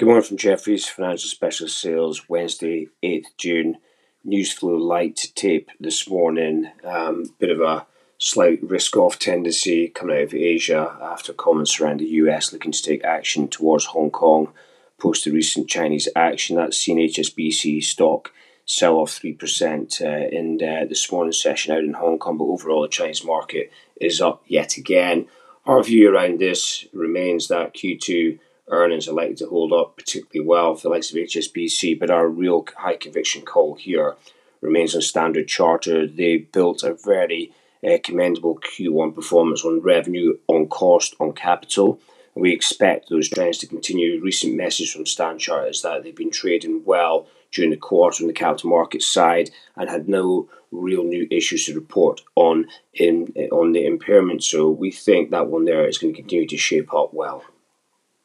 Good morning from Jeffries, Financial Specialist Sales, Wednesday, 8th June. News flow light to tape this morning. Bit of a slight risk-off tendency coming out of Asia after comments around the US looking to take action towards Hong Kong post the recent Chinese action. That's seen HSBC stock sell off 3% in this morning's session out in Hong Kong, but overall the Chinese market is up yet again. Our view around this remains that Q2 earnings are likely to hold up particularly well for the likes of HSBC, but our real high conviction call here remains on Standard Charter. They built a very commendable Q1 performance on revenue, on cost, on capital. We expect those trends to continue. Recent message from Standard Charter is that they've been trading well during the quarter on the capital market side and had no real new issues to report on the impairment. So we think that one there is going to continue to shape up well.